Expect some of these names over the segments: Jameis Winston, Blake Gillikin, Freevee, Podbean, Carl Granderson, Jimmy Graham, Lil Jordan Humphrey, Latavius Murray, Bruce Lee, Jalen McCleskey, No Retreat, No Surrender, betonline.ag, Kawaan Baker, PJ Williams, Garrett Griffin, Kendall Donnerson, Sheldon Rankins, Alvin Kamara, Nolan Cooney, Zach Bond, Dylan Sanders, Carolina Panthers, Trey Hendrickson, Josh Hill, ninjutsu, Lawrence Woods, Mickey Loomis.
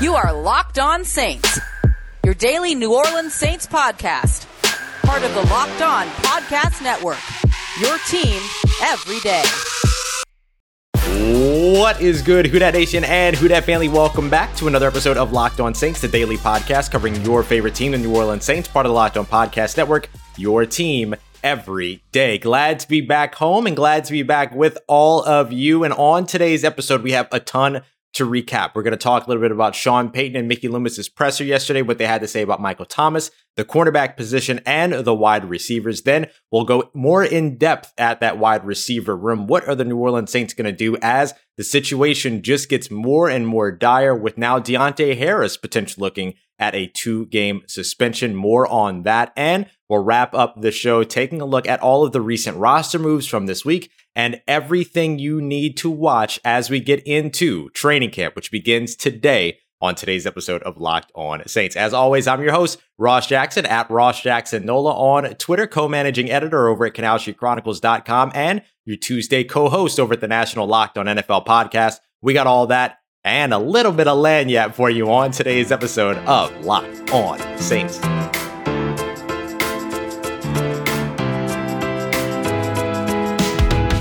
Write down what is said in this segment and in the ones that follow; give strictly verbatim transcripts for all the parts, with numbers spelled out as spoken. You are Locked On Saints, your daily New Orleans Saints podcast. Part of the Locked On Podcast Network, your team every day. What is good, Houdat Nation and Houdat family? Welcome back to another episode of Locked On Saints, the daily podcast covering your favorite team, the New Orleans Saints, part of the Locked On Podcast Network, your team every day. Glad to be back home and glad to be back with all of you. And on today's episode, we have a ton to recap. We're going to talk a little bit about Sean Payton and Mickey Loomis's presser yesterday, what they had to say about Michael Thomas, the cornerback position, and the wide receivers. Then we'll go more in depth at that wide receiver room. What are the New Orleans Saints going to do as the situation just gets more and more dire with now Deonte Harris potentially looking at a two-game suspension? More on that. And we'll wrap up the show taking a look at all of the recent roster moves from this week and everything you need to watch as we get into training camp, which begins today on today's episode of Locked On Saints. As always, I'm your host, Ross Jackson, at Ross Jackson Nola on Twitter, co-managing editor over at canal street chronicles dot com, and your Tuesday co-host over at the National Locked On N F L podcast. We got all that and a little bit of lagniappe for you on today's episode of Locked On Saints.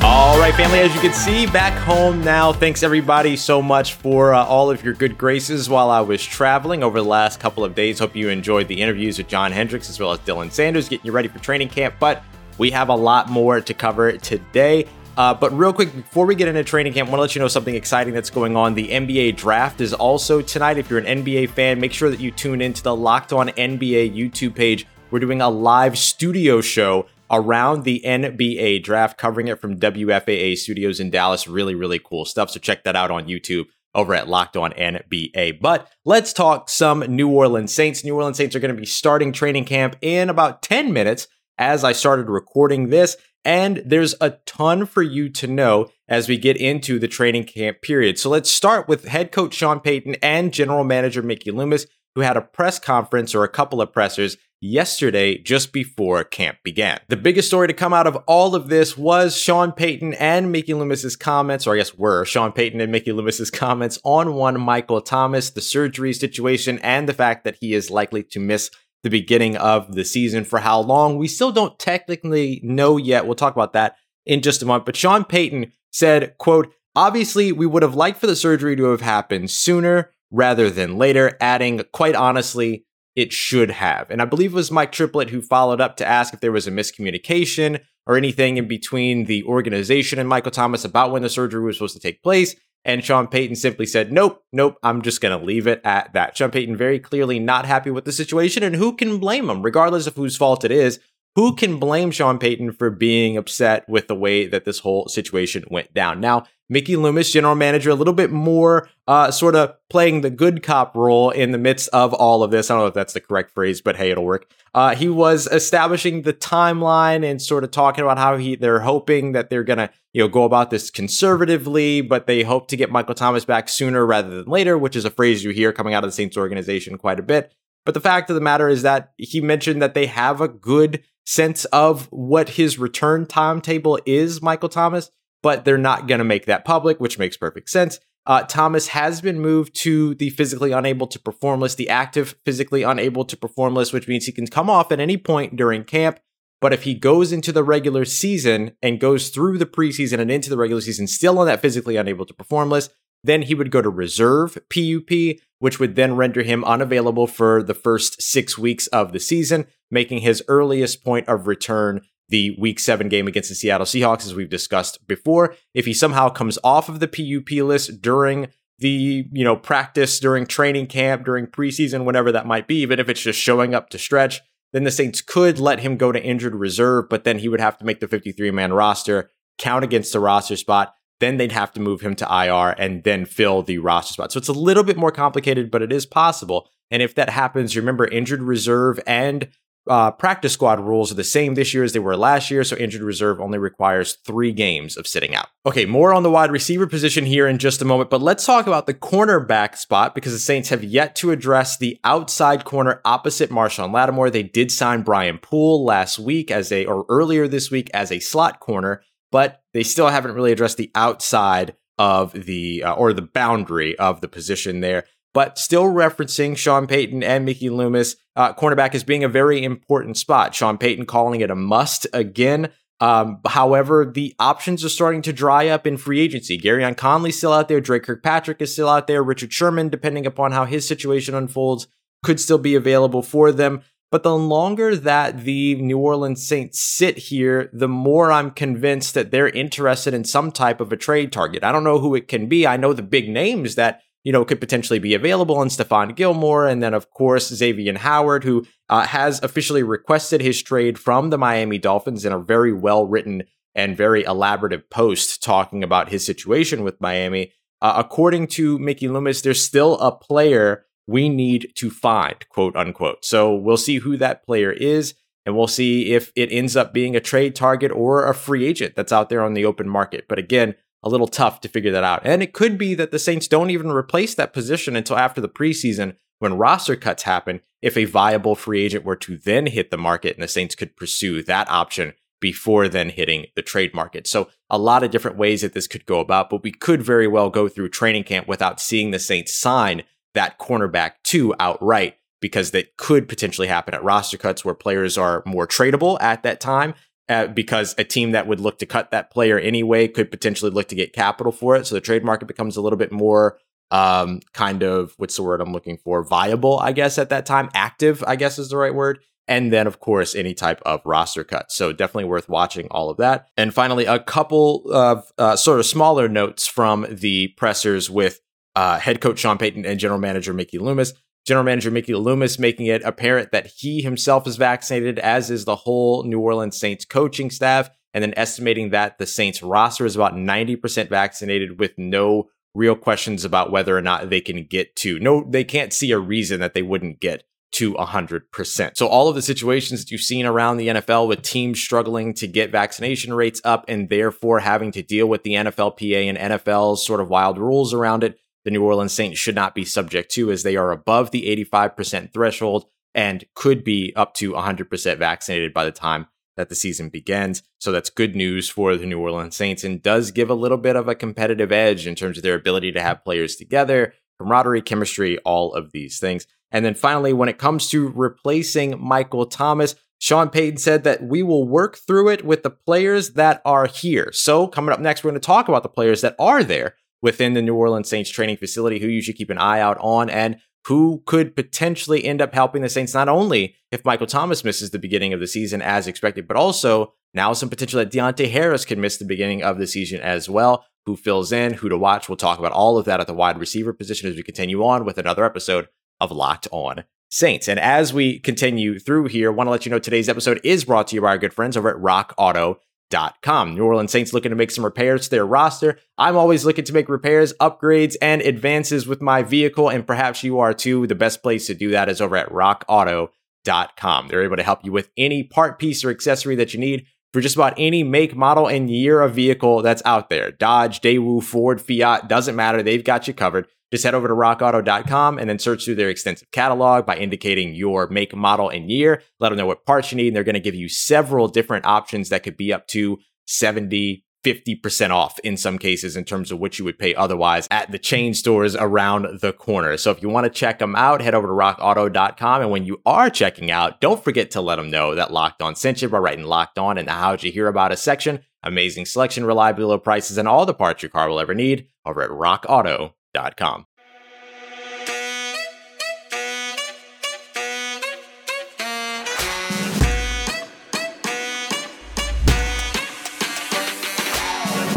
All right, family, as you can see, back home now. Thanks, everybody, so much for uh, all of your good graces while I was traveling over the last couple of days. Hope you enjoyed the interviews with John Hendricks as well as Dylan Sanders, getting you ready for training camp. But we have a lot more to cover today. Uh, but real quick, before we get into training camp, I want to let you know something exciting that's going on. The N B A draft is also tonight. If you're an N B A fan, make sure that you tune into the Locked On N B A YouTube page. We're doing a live studio show around the N B A draft, covering it from W F A A Studios in Dallas. Really, really cool stuff. So check that out on YouTube over at Locked On N B A. But let's talk some New Orleans Saints. New Orleans Saints are going to be starting training camp in about ten minutes as I started recording this. And there's a ton for you to know as we get into the training camp period. So let's start with head coach Sean Payton and general manager Mickey Loomis, who had a press conference or a couple of pressers yesterday just before camp began. The biggest story to come out of all of this was Sean Payton and Mickey Loomis's comments, or I guess were Sean Payton and Mickey Loomis's comments on one Michael Thomas, the surgery situation, and the fact that he is likely to miss the beginning of the season. For how long, we still don't technically know yet. We'll talk about that in just a moment. But Sean Payton said, quote, "Obviously, we would have liked for the surgery to have happened sooner rather than later," adding, "Quite honestly, it should have." And I believe it was Mike Triplett who followed up to ask if there was a miscommunication or anything in between the organization and Michael Thomas about when the surgery was supposed to take place. And Sean Payton simply said, nope, nope, I'm just going to leave it at that. Sean Payton very clearly not happy with the situation, and who can blame him? Regardless of whose fault it is, who can blame Sean Payton for being upset with the way that this whole situation went down? Now, Mickey Loomis, general manager, a little bit more uh, sort of playing the good cop role in the midst of all of this. I don't know if that's the correct phrase, but hey, it'll work. Uh, he was establishing the timeline and sort of talking about how he they're hoping that they're going to, you know, go about this conservatively, but they hope to get Michael Thomas back sooner rather than later, which is a phrase you hear coming out of the Saints organization quite a bit. But the fact of the matter is that he mentioned that they have a good sense of what his return timetable is, Michael Thomas, but they're not going to make that public, which makes perfect sense. Uh, Thomas has been moved to the physically unable to perform list, the active physically unable to perform list, which means he can come off at any point during camp. But if he goes into the regular season and goes through the preseason and into the regular season still on that physically unable to perform list, then he would go to reserve P U P, which would then render him unavailable for the first six weeks of the season, making his earliest point of return the week seven game against the Seattle Seahawks, as we've discussed before. If he somehow comes off of the P U P list during the, you know, practice, during training camp, during preseason, whenever that might be, even if it's just showing up to stretch, then the Saints could let him go to injured reserve, but then he would have to make the fifty-three man roster, count against the roster spot, then they'd have to move him to I R and then fill the roster spot. So it's a little bit more complicated, but it is possible. And if that happens, remember, injured reserve and Uh, practice squad rules are the same this year as they were last year, so injured reserve only requires three games of sitting out. Okay, more on the wide receiver position here in just a moment, but let's talk about the cornerback spot because the Saints have yet to address the outside corner opposite Marshawn Lattimore. They did sign Brian Poole last week as a, or earlier this week as a slot corner, but they still haven't really addressed the outside of the, uh, or the boundary of the position there. but still referencing Sean Payton and Mickey Loomis, uh, cornerback, as being a very important spot. Sean Payton calling it a must again. Um, however, the options are starting to dry up in free agency. Garyon Conley's still out there. Drake Kirkpatrick is still out there. Richard Sherman, depending upon how his situation unfolds, could still be available for them. But the longer that the New Orleans Saints sit here, the more I'm convinced that they're interested in some type of a trade target. I don't know who it can be. I know the big names that, you know, could potentially be available in Stephon Gilmore. And then, of course, Xavier Howard, who uh, has officially requested his trade from the Miami Dolphins in a very well-written and very elaborative post talking about his situation with Miami. Uh, according to Mickey Loomis, there's still a player we need to find, quote unquote. So we'll see who that player is, and we'll see if it ends up being a trade target or a free agent that's out there on the open market. But again, a little tough to figure that out. And it could be that the Saints don't even replace that position until after the preseason when roster cuts happen, if a viable free agent were to then hit the market and the Saints could pursue that option before then hitting the trade market. So a lot of different ways that this could go about, but we could very well go through training camp without seeing the Saints sign that cornerback too outright, because that could potentially happen at roster cuts where players are more tradable at that time, uh, because a team that would look to cut that player anyway could potentially look to get capital for it. So the trade market becomes a little bit more um, kind of, what's the word I'm looking for? Viable, I guess, at that time. Active, I guess, is the right word. And then, of course, any type of roster cut. So definitely worth watching all of that. And finally, a couple of uh, sort of smaller notes from the pressers with Uh, head coach Sean Payton and general manager Mickey Loomis. General manager Mickey Loomis making it apparent that he himself is vaccinated, as is the whole New Orleans Saints coaching staff, and then estimating that the Saints roster is about ninety percent vaccinated with no real questions about whether or not they can get to. No, they can't see a reason that they wouldn't get to one hundred percent. So all of the situations that you've seen around the N F L with teams struggling to get vaccination rates up and therefore having to deal with the N F L P A and N F L's sort of wild rules around it, the New Orleans Saints should not be subject to, as they are above the eighty-five percent threshold and could be up to one hundred percent vaccinated by the time that the season begins. So that's good news for the New Orleans Saints, and does give a little bit of a competitive edge in terms of their ability to have players together, camaraderie, chemistry, all of these things. And then finally, when it comes to replacing Michael Thomas, Sean Payton said that we will work through it with the players that are here. So coming up next, we're going to talk about the players that are there within the New Orleans Saints training facility, who you should keep an eye out on, and who could potentially end up helping the Saints, not only if Michael Thomas misses the beginning of the season as expected, but also now some potential that Deonte Harris could miss the beginning of the season as well. Who fills in, who to watch. We'll talk about all of that at the wide receiver position as we continue on with another episode of Locked On Saints. And as we continue through here, I want to let you know today's episode is brought to you by our good friends over at rock auto dot com. New Orleans Saints looking to make some repairs to their roster. I'm always looking to make repairs, upgrades, and advances with my vehicle, and perhaps you are too. The best place to do that is over at rock auto dot com. They're able to help you with any part, piece, or accessory that you need for just about any make, model, and year of vehicle that's out there. Dodge, Daewoo, Ford, Fiat, doesn't matter. They've got you covered. Just head over to rock auto dot com and then search through their extensive catalog by indicating your make, model, and year. Let them know what parts you need, and they're going to give you several different options that could be up to seventy, fifty percent off in some cases in terms of what you would pay otherwise at the chain stores around the corner. So if you want to check them out, head over to rock auto dot com. And when you are checking out, don't forget to let them know that Locked On sent you by writing Locked On in the How'd You Hear About Us section. Amazing selection, reliably low prices, and all the parts your car will ever need over at rock auto dot com. .com.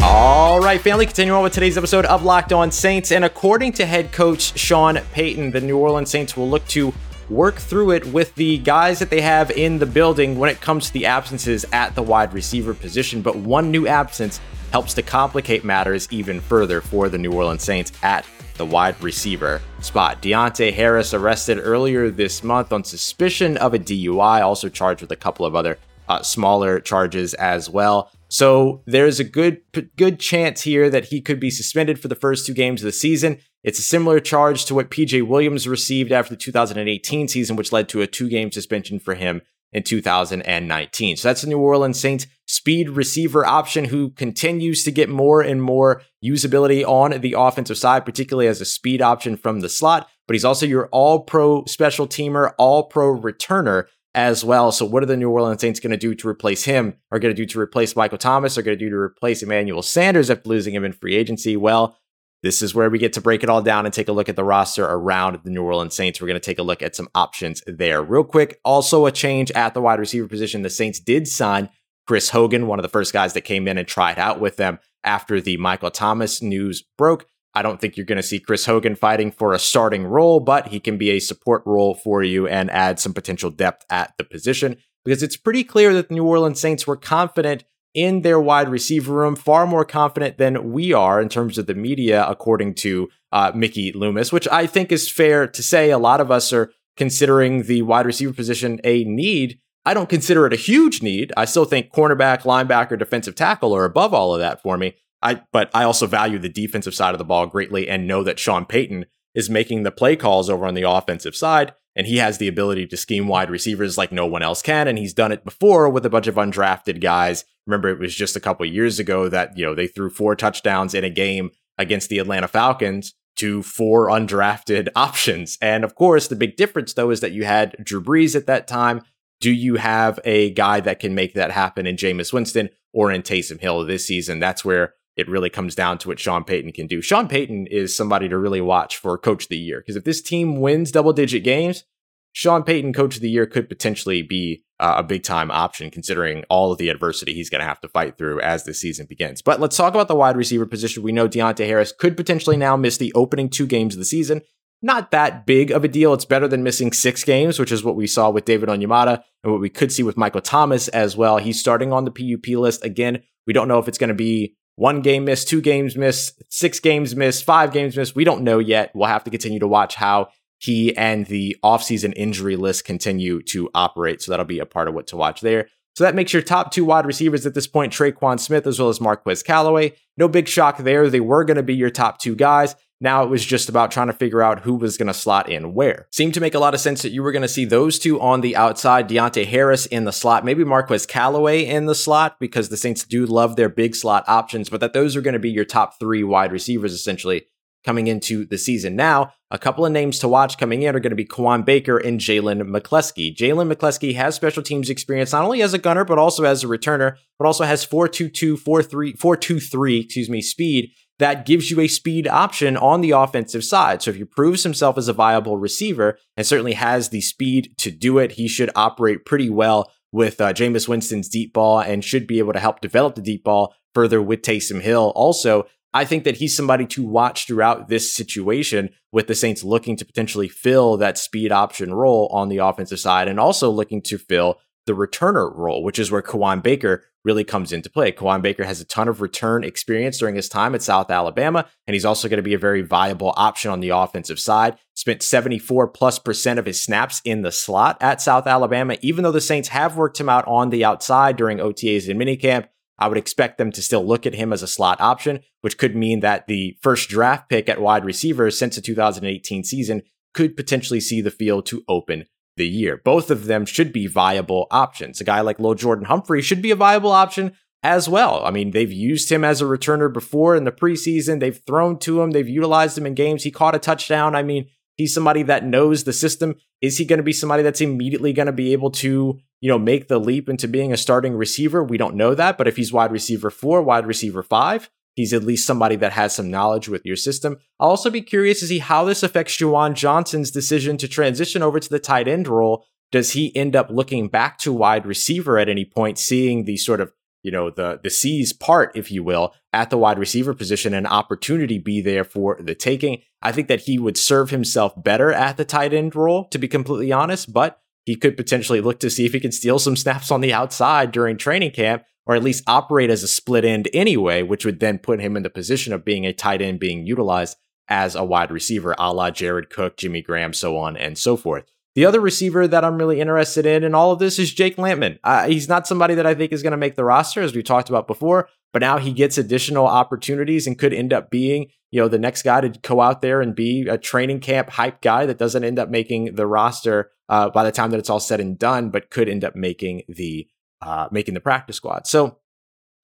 All right, family, continuing on with today's episode of Locked On Saints. And according to head coach Sean Payton, the New Orleans Saints will look to work through it with the guys that they have in the building when it comes to the absences at the wide receiver position. But one new absence helps to complicate matters even further for the New Orleans Saints at the wide receiver spot. Deonte Harris arrested earlier this month on suspicion of a D U I, also charged with a couple of other uh, smaller charges as well. So there's a good good chance here that he could be suspended for the first two games of the season. It's a similar charge to what P J Williams received after the two thousand eighteen season, which led to a two-game suspension for him in two thousand nineteen. So that's the New Orleans Saints speed receiver option, who continues to get more and more usability on the offensive side, particularly as a speed option from the slot. but he's also your all-pro special teamer, all-pro returner as well. So what are the New Orleans Saints going to do to replace him? Are going to do to replace Michael Thomas? Are going to do to replace Emmanuel Sanders after losing him in free agency? Well, this is where we get to break it all down and take a look at the roster around the New Orleans Saints. We're going to take a look at some options there real quick. Also, a change at the wide receiver position. The Saints did sign Chris Hogan, one of the first guys that came in and tried out with them after the Michael Thomas news broke. I don't think you're going to see Chris Hogan fighting for a starting role, but he can be a support role for you and add some potential depth at the position, because it's pretty clear that the New Orleans Saints were confident in their wide receiver room, far more confident than we are in terms of the media, according to uh, Mickey Loomis, which I think is fair to say. A lot of us are considering the wide receiver position a need. I don't consider it a huge need. I still think cornerback, linebacker, defensive tackle are above all of that for me. I, but I also value the defensive side of the ball greatly and know that Sean Payton is making the play calls over on the offensive side, and he has the ability to scheme wide receivers like no one else can, and he's done it before with a bunch of undrafted guys. Remember, it was just a couple of years ago that, you know, they threw four touchdowns in a game against the Atlanta Falcons to four undrafted options. And of course, the big difference, though, is that you had Drew Brees at that time. Do you have a guy that can make that happen in Jameis Winston or in Taysom Hill this season? That's where it really comes down to what Sean Payton can do. Sean Payton is somebody to really watch for Coach of the Year, because if this team wins double-digit games, Sean Payton Coach of the Year could potentially be uh, a big-time option, considering all of the adversity he's going to have to fight through as the season begins. But let's talk about the wide receiver position. We know Deonte Harris could potentially now miss the opening two games of the season. Not that big of a deal. It's better than missing six games, which is what we saw with David Onyemata and what we could see with Michael Thomas as well. He's starting on the P U P list. Again, we don't know if it's going to be one game missed, two games missed, six games missed, five games missed. We don't know yet. We'll have to continue to watch how he and the offseason injury list continue to operate. So that'll be a part of what to watch there. So that makes your top two wide receivers at this point, Traquan Smith as well as Marquez Callaway. No big shock there. They were going to be your top two guys. Now it was just about trying to figure out who was going to slot in where. Seemed to make a lot of sense that you were going to see those two on the outside, Deonte Harris in the slot, maybe Marquez Callaway in the slot, because the Saints do love their big slot options, but that those are going to be your top three wide receivers essentially coming into the season. Now, a couple of names to watch coming in are going to be Kawaan Baker and Jalen McCleskey. Jalen McCleskey has special teams experience, not only as a gunner, but also as a returner, but also has four two two, four three, four two three, excuse me, speed. That gives you a speed option on the offensive side. So if he proves himself as a viable receiver and certainly has the speed to do it, he should operate pretty well with uh, Jameis Winston's deep ball and should be able to help develop the deep ball further with Taysom Hill. Also, I think that he's somebody to watch throughout this situation with the Saints looking to potentially fill that speed option role on the offensive side and also looking to fill the returner role, which is where Kawaan Baker really comes into play. Kawaan Baker has a ton of return experience during his time at South Alabama, and he's also going to be a very viable option on the offensive side. Spent seventy-four plus percent of his snaps in the slot at South Alabama. Even though the Saints have worked him out on the outside during O T As and minicamp, I would expect them to still look at him as a slot option, which could mean that the first draft pick at wide receiver since the two thousand eighteen season could potentially see the field to open the year. Both of them should be viable options. A guy like Lil Jordan Humphrey should be a viable option as well. I mean, they've used him as a returner before in the preseason. They've thrown to him. They've utilized him in games. He caught a touchdown. I mean, he's somebody that knows the system. Is he going to be somebody that's immediately going to be able to, you know, make the leap into being a starting receiver? We don't know that, but if he's wide receiver four, wide receiver five, he's at least somebody that has some knowledge with your system. I'll also be curious to see how this affects Juwan Johnson's decision to transition over to the tight end role. Does he end up looking back to wide receiver at any point, seeing the sort of, you know, the, the C's part, if you will, at the wide receiver position and opportunity be there for the taking? I think that he would serve himself better at the tight end role, to be completely honest, but he could potentially look to see if he can steal some snaps on the outside during training camp, or at least operate as a split end anyway, which would then put him in the position of being a tight end being utilized as a wide receiver, a la Jared Cook, Jimmy Graham, so on and so forth. The other receiver that I'm really interested in in all of this is Jake Lantman. Uh, he's not somebody that I think is going to make the roster, as we talked about before, but now he gets additional opportunities and could end up being, you know, the next guy to go out there and be a training camp hype guy that doesn't end up making the roster uh, by the time that it's all said and done, but could end up making the Uh, making the practice squad. So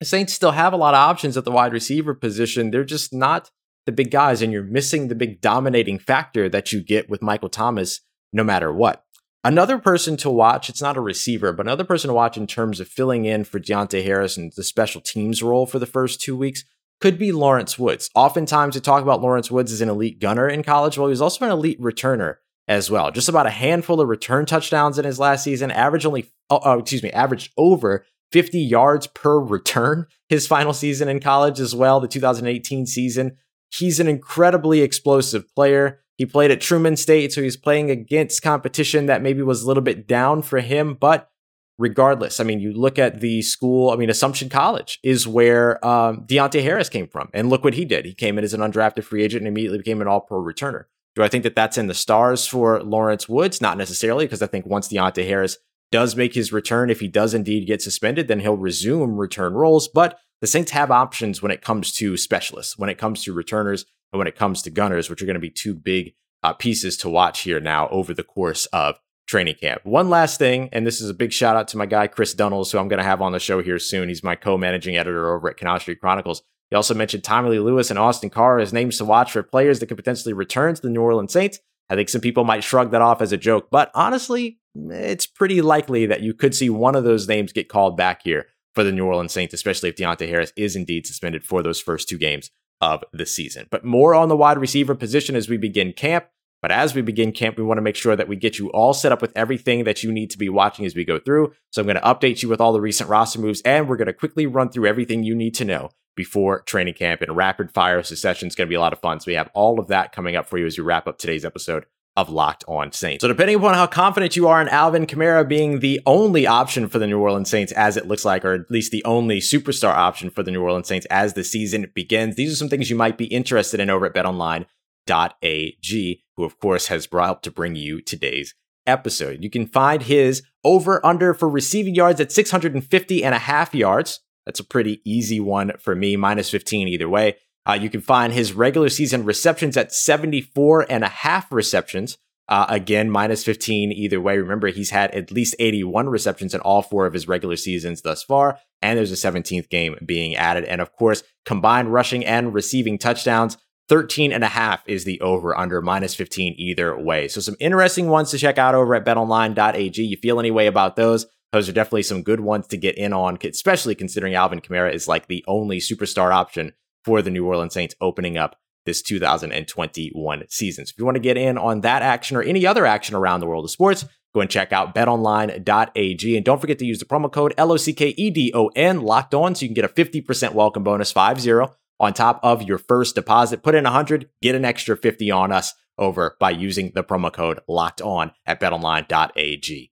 the Saints still have a lot of options at the wide receiver position. They're just not the big guys, and you're missing the big dominating factor that you get with Michael Thomas no matter what. Another person to watch, it's not a receiver, but another person to watch in terms of filling in for Deonte Harris and the special teams role for the first two weeks could be Lawrence Woods. Oftentimes, we talk about Lawrence Woods as an elite gunner in college. Well, he was also an elite returner as well. Just about a handful of return touchdowns in his last season, averaged only, oh, excuse me, averaged over fifty yards per return his final season in college as well, the two thousand eighteen season. He's an incredibly explosive player. He played at Truman State, so he's playing against competition that maybe was a little bit down for him. But regardless, I mean, you look at the school, I mean, Assumption College is where um, Deonte Harris came from. And look what he did. He came in as an undrafted free agent and immediately became an all-pro returner. Do I think that that's in the stars for Lawrence Woods? Not necessarily, because I think once Deonte Harris does make his return, if he does indeed get suspended, then he'll resume return roles. But the Saints have options when it comes to specialists, when it comes to returners, and when it comes to gunners, which are going to be two big uh, pieces to watch here now over the course of training camp. One last thing, and this is a big shout out to my guy, Chris Dunnels, who I'm going to have on the show here soon. He's my co-managing editor over at Canal Street Chronicles. He also mentioned Tommy Lee Lewis and Austin Carr as names to watch for players that could potentially return to the New Orleans Saints. I think some people might shrug that off as a joke, but honestly, it's pretty likely that you could see one of those names get called back here for the New Orleans Saints, especially if Deonte Harris is indeed suspended for those first two games of the season. But more on the wide receiver position as we begin camp. But as we begin camp, we want to make sure that we get you all set up with everything that you need to be watching as we go through. So I'm going to update you with all the recent roster moves, and we're going to quickly run through everything you need to know before training camp in rapid fire succession. It's going to be a lot of fun. So we have all of that coming up for you as we wrap up today's episode of Locked On Saints. So depending upon how confident you are in Alvin Kamara being the only option for the New Orleans Saints, as it looks like, or at least the only superstar option for the New Orleans Saints as the season begins, these are some things you might be interested in over at bet online dot a g, who of course has helped to bring you today's episode. You can find his over under for receiving yards at six hundred fifty and a half yards. That's a pretty easy one for me, minus fifteen either way. Uh, you can find his regular season receptions at seventy-four and a half receptions. Uh, again, minus fifteen either way. Remember, he's had at least eighty-one receptions in all four of his regular seasons thus far. And there's a seventeenth game being added. And of course, combined rushing and receiving touchdowns, thirteen and a half is the over under, minus fifteen either way. So some interesting ones to check out over at bet online dot a g. You feel any way about those? Those are definitely some good ones to get in on, especially considering Alvin Kamara is like the only superstar option for the New Orleans Saints opening up this two thousand twenty-one season. So if you want to get in on that action or any other action around the world of sports, go and check out bet online dot a g. And don't forget to use the promo code L O C K E D O N, locked on, so you can get a fifty percent welcome bonus, five zero, on top of your first deposit. Put in one hundred, get an extra fifty on us over by using the promo code locked on at bet online dot a g.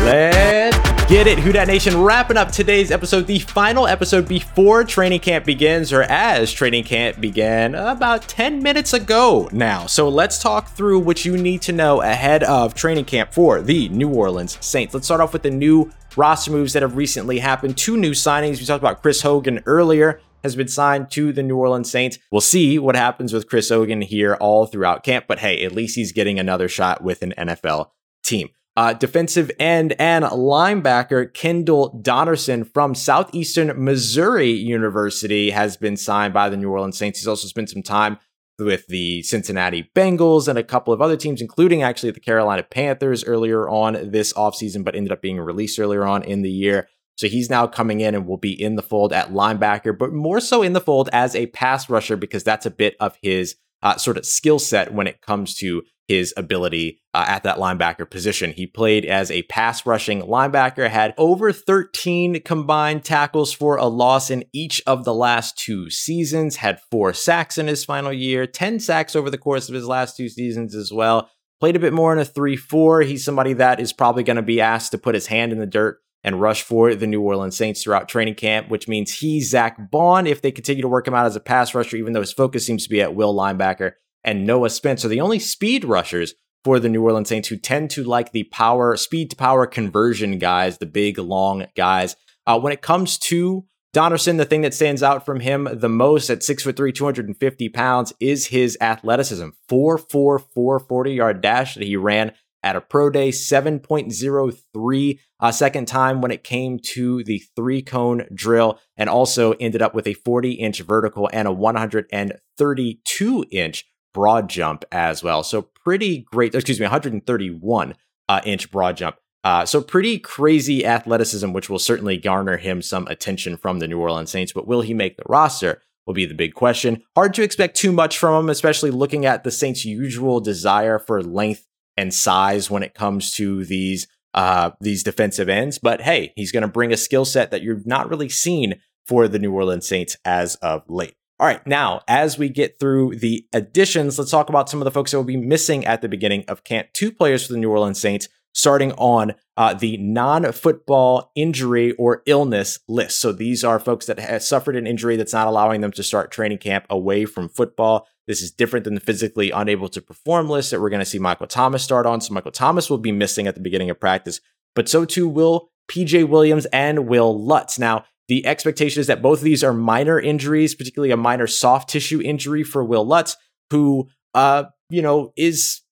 Let's get it, Who Dat Nation, wrapping up today's episode, the final episode before training camp begins, or as training camp began about ten minutes ago now. So let's talk through what you need to know ahead of training camp for the New Orleans Saints. Let's start off with the new roster moves that have recently happened. Two new signings. We talked about Chris Hogan earlier, has been signed to the New Orleans Saints. We'll see what happens with Chris Hogan here all throughout camp, but hey, at least he's getting another shot with an N F L team. Uh, defensive end and linebacker Kendall Donerson from Southeastern Missouri University has been signed by the New Orleans Saints. He's also spent some time with the Cincinnati Bengals and a couple of other teams, including actually the Carolina Panthers earlier on this offseason, but ended up being released earlier on in the year. So he's now coming in and will be in the fold at linebacker, but more so in the fold as a pass rusher, because that's a bit of his uh, sort of skill set when it comes to his ability uh, at that linebacker position. He played as a pass rushing linebacker, had over thirteen combined tackles for a loss in each of the last two seasons, had four sacks in his final year, ten sacks over the course of his last two seasons as well. Played a bit more in a three four. He's somebody that is probably going to be asked to put his hand in the dirt and rush for the New Orleans Saints throughout training camp, which means he, Zach Bond, if they continue to work him out as a pass rusher, even though his focus seems to be at will linebacker, and Noah Spence are the only speed rushers for the New Orleans Saints who tend to like the power, speed to power conversion guys, the big, long guys. Uh, when it comes to Donaldson, the thing that stands out from him the most at six foot three, two hundred fifty pounds, is his athleticism. four four four forty-yard dash that he ran at a pro day, seven point oh three uh, second time when it came to the three-cone drill, and also ended up with a forty-inch vertical and a one hundred thirty-two-inch broad jump as well. So pretty great, excuse me, one hundred thirty-one uh, inch broad jump. Uh, so pretty crazy athleticism, which will certainly garner him some attention from the New Orleans Saints. But will he make the roster will be the big question. Hard to expect too much from him, especially looking at the Saints' usual desire for length and size when it comes to these uh, these defensive ends. But hey, he's going to bring a skill set that you've not really seen for the New Orleans Saints as of late. All right, now, as we get through the additions, let's talk about some of the folks that will be missing at the beginning of camp. Two players for the New Orleans Saints, starting on uh, the non-football injury or illness list. So these are folks that have suffered an injury that's not allowing them to start training camp away from football. This is different than the physically unable to perform list that we're going to see Michael Thomas start on. So Michael Thomas will be missing at the beginning of practice, but so too will P J Williams and Will Lutz. Now, the expectation is that both of these are minor injuries, particularly a minor soft tissue injury for Will Lutz, who, uh, you know, is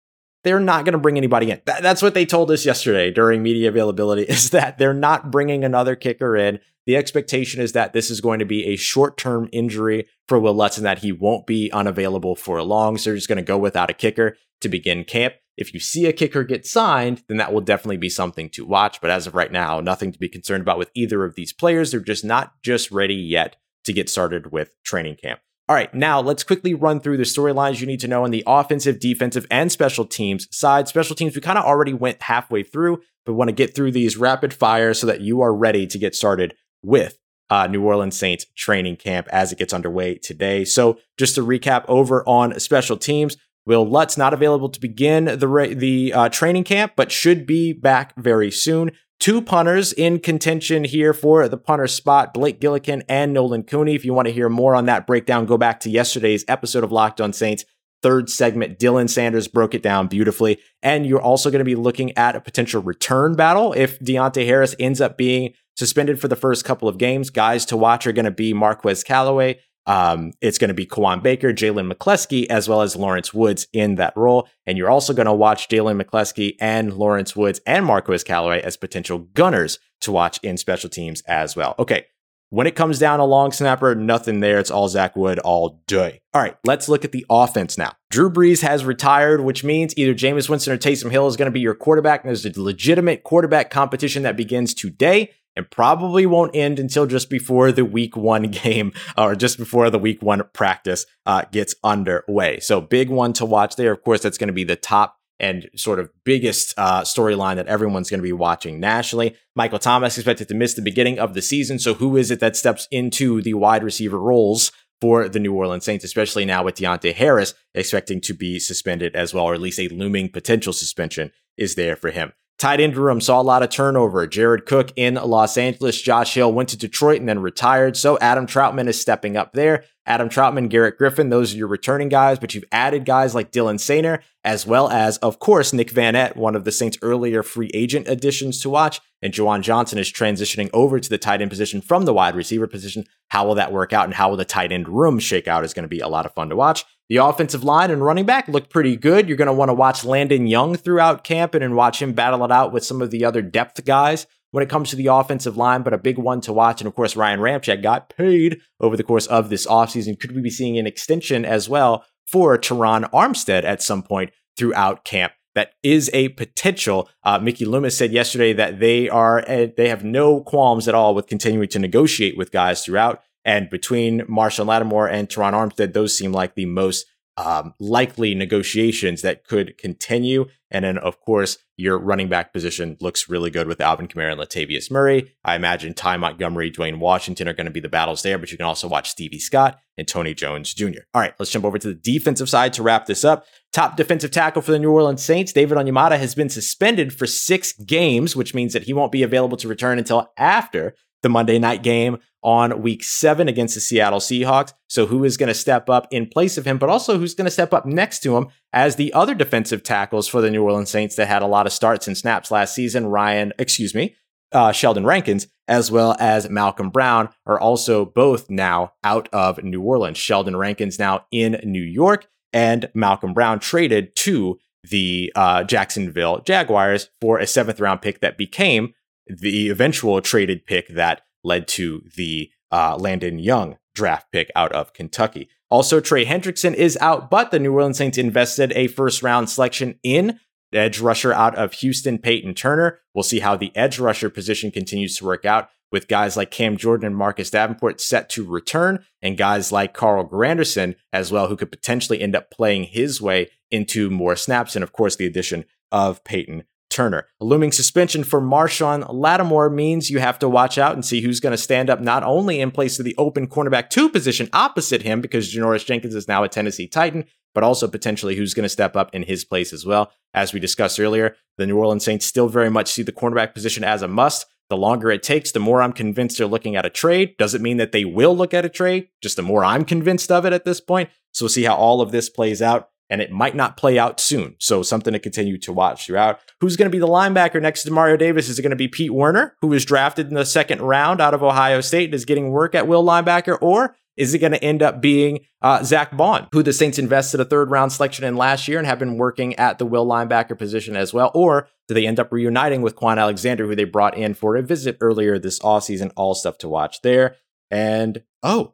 they're not going to bring anybody in. Th- that's what they told us yesterday during media availability, is that they're not bringing another kicker in. The expectation is that this is going to be a short-term injury for Will Lutz and that he won't be unavailable for long. So they're just going to go without a kicker to begin camp. If you see a kicker get signed, then that will definitely be something to watch. But as of right now, nothing to be concerned about with either of these players. They're just not just ready yet to get started with training camp. All right, now let's quickly run through the storylines you need to know on the offensive, defensive, and special teams side. Special teams, we kind of already went halfway through, but want to get through these rapid fire so that you are ready to get started with Uh, New Orleans Saints training camp as it gets underway today. So just to recap over on special teams, Will Lutz not available to begin the ra- the uh, training camp, but should be back very soon. Two punters in contention here for the punter spot, Blake Gillikin and Nolan Cooney. If you want to hear more on that breakdown, go back to yesterday's episode of Locked On Saints. Third segment, Dylan Sanders broke it down beautifully. And you're also going to be looking at a potential return battle if Deonte Harris ends up being suspended for the first couple of games. Guys to watch are going to be Marquez Callaway. Um, it's going to be Kawaan Baker, Jalen McCleskey, as well as Lawrence Woods in that role. And you're also going to watch Jalen McCleskey and Lawrence Woods and Marquez Callaway as potential gunners to watch in special teams as well. Okay. When it comes down to long snapper, nothing there. It's all Zach Wood all day. All right, let's look at the offense now. Drew Brees has retired, which means either Jameis Winston or Taysom Hill is going to be your quarterback. And there's a legitimate quarterback competition that begins today and probably won't end until just before the week one game or just before the week one practice uh, gets underway. So big one to watch there. Of course, that's going to be the top and sort of biggest uh, storyline that everyone's going to be watching nationally. Michael Thomas expected to miss the beginning of the season. So who is it that steps into the wide receiver roles for the New Orleans Saints, especially now with Deonte Harris expecting to be suspended as well, or at least a looming potential suspension is there for him. Tight end room saw a lot of turnover. Jared Cook in Los Angeles. Josh Hill went to Detroit and then retired. So Adam Troutman is stepping up there. Adam Troutman, Garrett Griffin, those are your returning guys, but you've added guys like Dylan Saner, as well as, of course, Nick Van Etten, one of the Saints' earlier free agent additions to watch. And Juwan Johnson is transitioning over to the tight end position from the wide receiver position. How will that work out and how will the tight end room shake out is going to be a lot of fun to watch. The offensive line and running back look pretty good. You're going to want to watch Landon Young throughout camp and, and watch him battle it out with some of the other depth guys when it comes to the offensive line, but a big one to watch. And of course, Ryan Ramczyk got paid over the course of this offseason. Could we be seeing an extension as well for Teron Armstead at some point throughout camp? That is a potential. Uh, Mickey Loomis said yesterday that they are uh, they have no qualms at all with continuing to negotiate with guys throughout. And between Marshawn Lattimore and Teron Armstead, those seem like the most um, likely negotiations that could continue. And then, of course, your running back position looks really good with Alvin Kamara and Latavius Murray. I imagine Ty Montgomery, Dwayne Washington are going to be the battles there, but you can also watch Stevie Scott and Tony Jones Junior All right, let's jump over to the defensive side to wrap this up. Top defensive tackle for the New Orleans Saints, David Onyemata, has been suspended for six games, which means that he won't be available to return until after the Monday night game on week seven against the Seattle Seahawks. So who is going to step up in place of him, but also who's going to step up next to him as the other defensive tackles for the New Orleans Saints that had a lot of starts and snaps last season? Ryan, excuse me, uh, Sheldon Rankins, as well as Malcolm Brown, are also both now out of New Orleans. Sheldon Rankins now in New York, and Malcolm Brown traded to the uh, Jacksonville Jaguars for a seventh round pick that became the eventual traded pick that led to the uh, Landon Young draft pick out of Kentucky. Also, Trey Hendrickson is out, but the New Orleans Saints invested a first round selection in edge rusher out of Houston, Peyton Turner. We'll see how the edge rusher position continues to work out, with guys like Cam Jordan and Marcus Davenport set to return, and guys like Carl Granderson as well, who could potentially end up playing his way into more snaps, and of course the addition of Peyton Turner. A looming suspension for Marshawn Lattimore means you have to watch out and see who's going to stand up not only in place of the open cornerback two position opposite him, because Janoris Jenkins is now a Tennessee Titan, but also potentially who's going to step up in his place as well. As we discussed earlier, the New Orleans Saints still very much see the cornerback position as a must. The longer it takes, the more I'm convinced they're looking at a trade. Doesn't mean that they will look at a trade, just the more I'm convinced of it at this point. So we'll see how all of this plays out, and it might not play out soon. So something to continue to watch throughout. Who's going to be the linebacker next to Demario Davis? Is it going to be Pete Werner, who was drafted in the second round out of Ohio State and is getting work at will linebacker? Or is it going to end up being uh, Zach Bond, who the Saints invested a third round selection in last year and have been working at the will linebacker position as well? Or do they end up reuniting with Quan Alexander, who they brought in for a visit earlier this offseason? All stuff to watch there. And oh,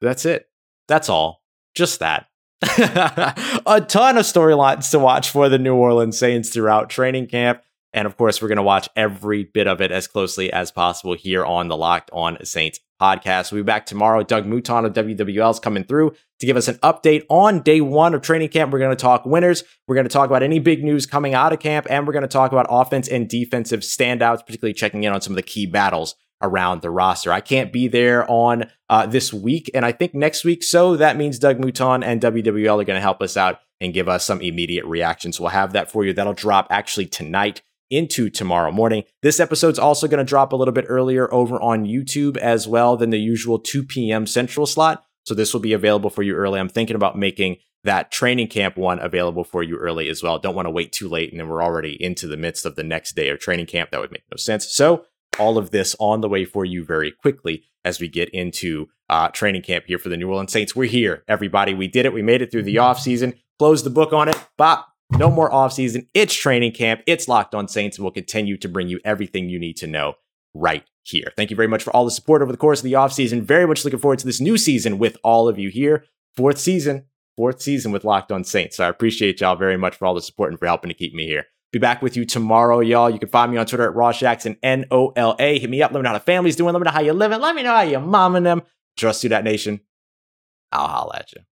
that's it. That's all. Just that. A ton of storylines to watch for the New Orleans Saints throughout training camp. And of course, we're going to watch every bit of it as closely as possible here on the Locked On Saints podcast. We'll be back tomorrow. Doug Mouton of W W L is coming through to give us an update on day one of training camp. We're going to talk winners. We're going to talk about any big news coming out of camp, and we're going to talk about offense and defensive standouts, particularly checking in on some of the key battles around the roster. I can't be there on uh, this week, and I think next week, so that means Doug Mouton and W W L are going to help us out and give us some immediate reactions. So we'll have that for you. That'll drop actually tonight into tomorrow morning. This episode's also going to drop a little bit earlier over on YouTube as well than the usual two p.m. Central slot. So this will be available for you early. I'm thinking about making that training camp one available for you early as well. Don't want to wait too late, and then we're already into the midst of the next day of training camp. That would make no sense. So all of this on the way for you very quickly as we get into uh, training camp here for the New Orleans Saints. We're here, everybody. We did it. We made it through the offseason. Close the book on it. Bop. No more offseason. It's training camp. It's Locked On Saints, and we'll continue to bring you everything you need to know right here. Thank you very much for all the support over the course of the offseason. Very much looking forward to this new season with all of you here. Fourth season, fourth season with Locked On Saints. So I appreciate y'all very much for all the support and for helping to keep me here. Be back with you tomorrow, y'all. You can find me on Twitter at Ross Jackson, N O L A. Hit me up. Let me know how the family's doing. Let me know how you're living. Let me know how your mom and them. Trust you, that nation. I'll holler at you.